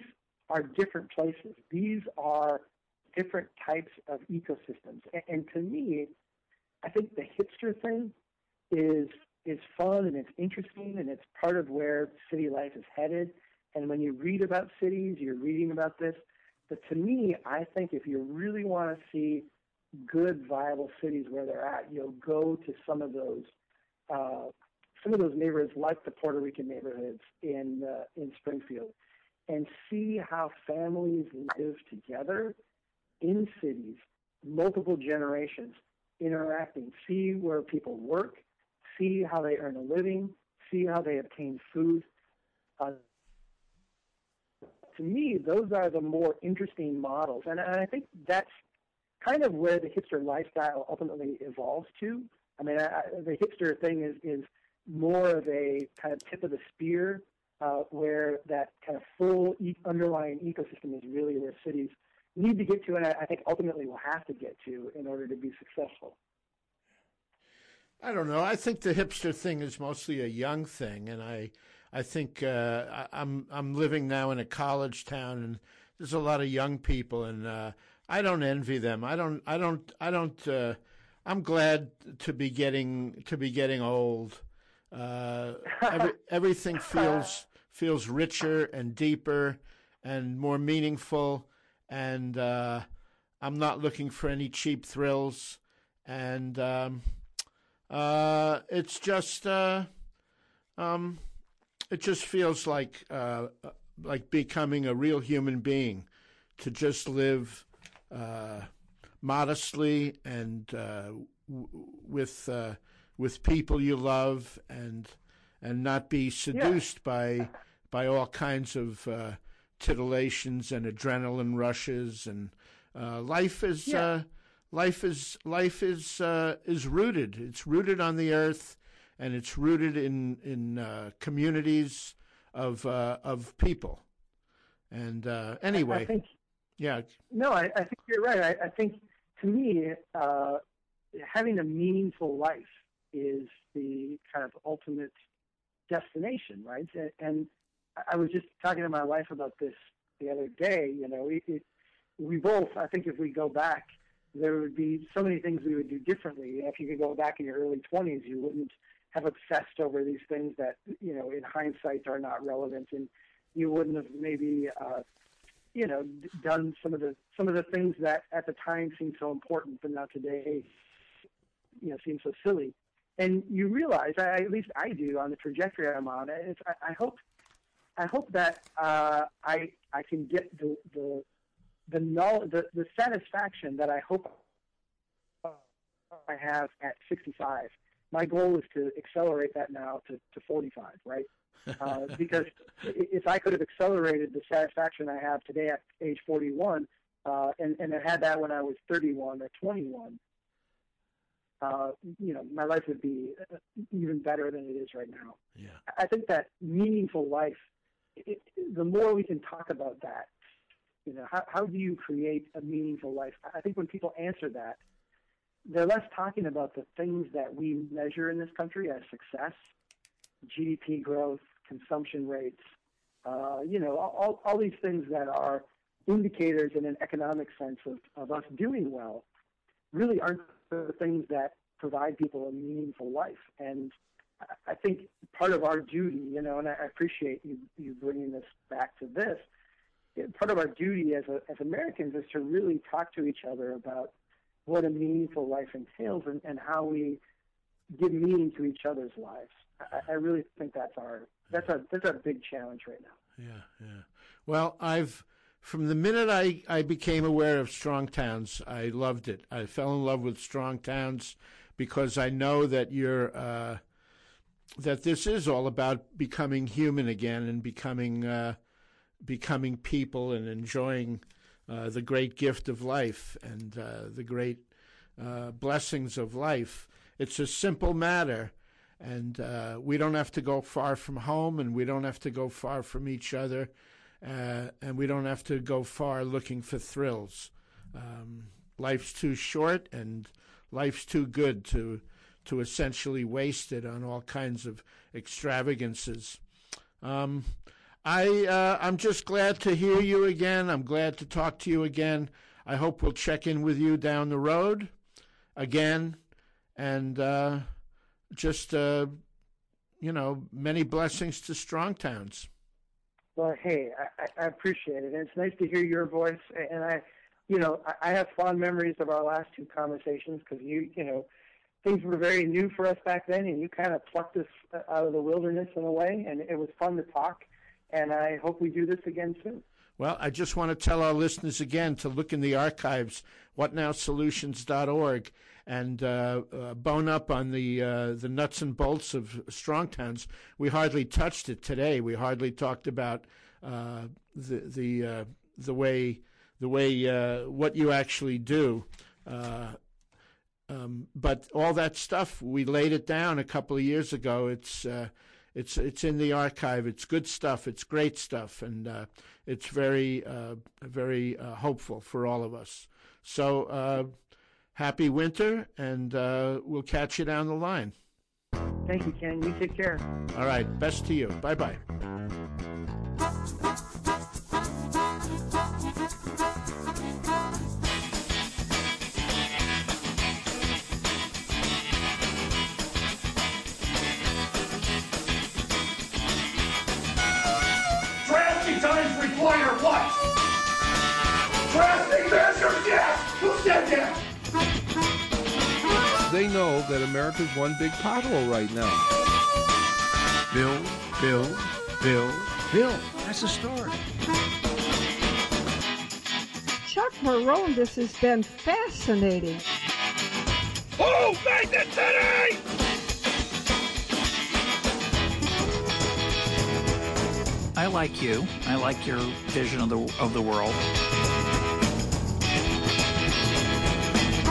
are different places. These are different types of ecosystems. And to me, I think the hipster thing is fun and it's interesting and it's part of where city life is headed. And when you read about cities, you're reading about this. But to me, I think if you really want to see good viable cities where they're at, you'll go to some of those neighborhoods like the Puerto Rican neighborhoods in Springfield and see how families live together in cities, multiple generations interacting, see where people work, see how they earn a living, see how they obtain food. To me, those are the more interesting models, and I think that's kind of where the hipster lifestyle ultimately evolves to. I mean, the hipster thing is more of a kind of tip of the spear, where that kind of full underlying ecosystem is really where cities need to get to, and I think ultimately will have to get to in order to be successful? I don't know. I think the hipster thing is mostly a young thing, and I think I'm living now in a college town, and there's a lot of young people, and I don't envy them. I don't. I'm glad to be getting old. Everything feels richer and deeper and more meaningful, and I'm not looking for any cheap thrills, and it's just it just feels like becoming a real human being, to just live modestly and with people you love, and not be seduced by all kinds of titillations and adrenaline rushes, and life is rooted. It's rooted on the earth, and it's rooted in communities of people. And anyway, I think, yeah. No, I think you're right. I think to me, having a meaningful life is the kind of ultimate destination, right? And I was just talking to my wife about this the other day. You know, we both, I think if we go back, there would be so many things we would do differently. If you could go back in your early 20s, you wouldn't have obsessed over these things that, you know, in hindsight are not relevant, and you wouldn't have maybe, you know, done some of the things that at the time seemed so important, but now today, you know, seem so silly. And you realize, at least I do, on the trajectory I'm on. It's, I hope that I can get the satisfaction that I hope I have at 65. My goal is to accelerate that now to 45, right? Because if I could have accelerated the satisfaction I have today at age 41, and I had that when I was 31 or 21, you know, my life would be even better than it is right now. Yeah. I think that meaningful life, the more we can talk about that, you know, how do you create a meaningful life? I think when people answer that, they're less talking about the things that we measure in this country as success, GDP growth, consumption rates, you know, all these things that are indicators in an economic sense of us doing well, really aren't the things that provide people a meaningful life. And I think part of our duty, you know, and I appreciate you bringing this back to this, part of our duty as Americans is to really talk to each other about what a meaningful life entails, and how we give meaning to each other's lives. I really think that's our big challenge right now. Yeah, yeah. Well, from the minute I became aware of Strong Towns, I loved it. I fell in love with Strong Towns because I know that you're that this is all about becoming human again, and becoming people, and enjoying the great gift of life, and the great blessings of life. It's a simple matter, and we don't have to go far from home, and we don't have to go far from each other, and we don't have to go far looking for thrills. Life's too short, and life's too good to essentially waste it on all kinds of extravagances. I'm just glad to hear you again. I'm glad to talk to you again. I hope we'll check in with you down the road again. And just, you know, many blessings to Strong Towns. Well, hey, I appreciate it. And it's nice to hear your voice. And I have fond memories of our last two conversations, because you know, things were very new for us back then, and you kind of plucked us out of the wilderness in a way. And it was fun to talk. And I hope we do this again soon. Well, I just want to tell our listeners again to look in the archives, WhatNowSolutions.org, and bone up on the nuts and bolts of Strong Towns. We hardly touched it today. We hardly talked about the way what you actually do. But all that stuff, we laid it down a couple of years ago. It's It's in the archive. It's good stuff. It's great stuff, and it's very, very hopeful for all of us. So happy winter, and we'll catch you down the line. Thank you, Ken. You take care. All right. Best to you. Bye-bye. They know that America's one big pothole right now. Build, build, build, build. That's the story. Chuck Marohn, this has been fascinating. Who made the city? I like you. I like your vision of the world.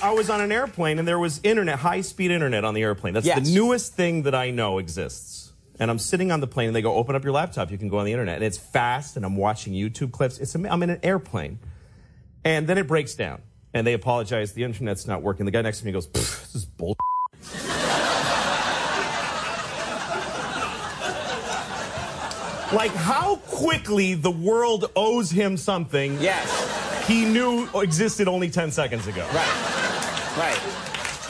I was on an airplane, and there was internet, high-speed internet on the airplane. That's the newest thing that I know exists. And I'm sitting on the plane, and they go, open up your laptop. You can go on the internet. And it's fast, and I'm watching YouTube clips. I'm in an airplane. And then it breaks down, and they apologize. The internet's not working. The guy next to me goes, this is bullshit. Like, how quickly the world owes him something. Yes. He knew existed only 10 seconds ago. Right. Right.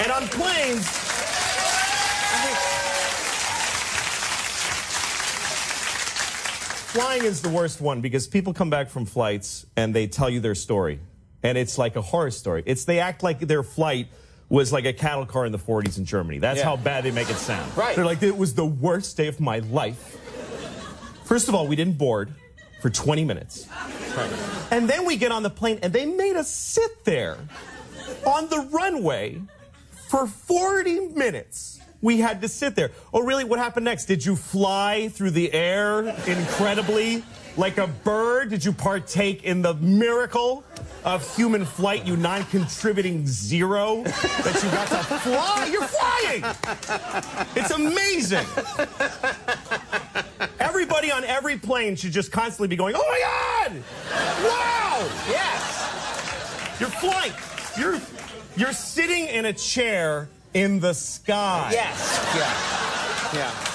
And on planes... Flying is the worst one because people come back from flights and they tell you their story. And it's like a horror story. They act like their flight was like a cattle car in the 40s in Germany. That's how bad they make it sound. Right. They're like, it was the worst day of my life. First of all, we didn't board for 20 minutes. And then we get on the plane, and they made us sit there on the runway for 40 minutes. We had to sit there. Oh, really? What happened next? Did you fly through the air incredibly like a bird? Did you partake in the miracle of human flight, you non-contributing zero, that you got to fly? You're flying! It's amazing. Everybody on every plane should just constantly be going, oh my God! Wow! Yes! You're flying. You're sitting in a chair in the sky. Yes. Yeah. Yeah.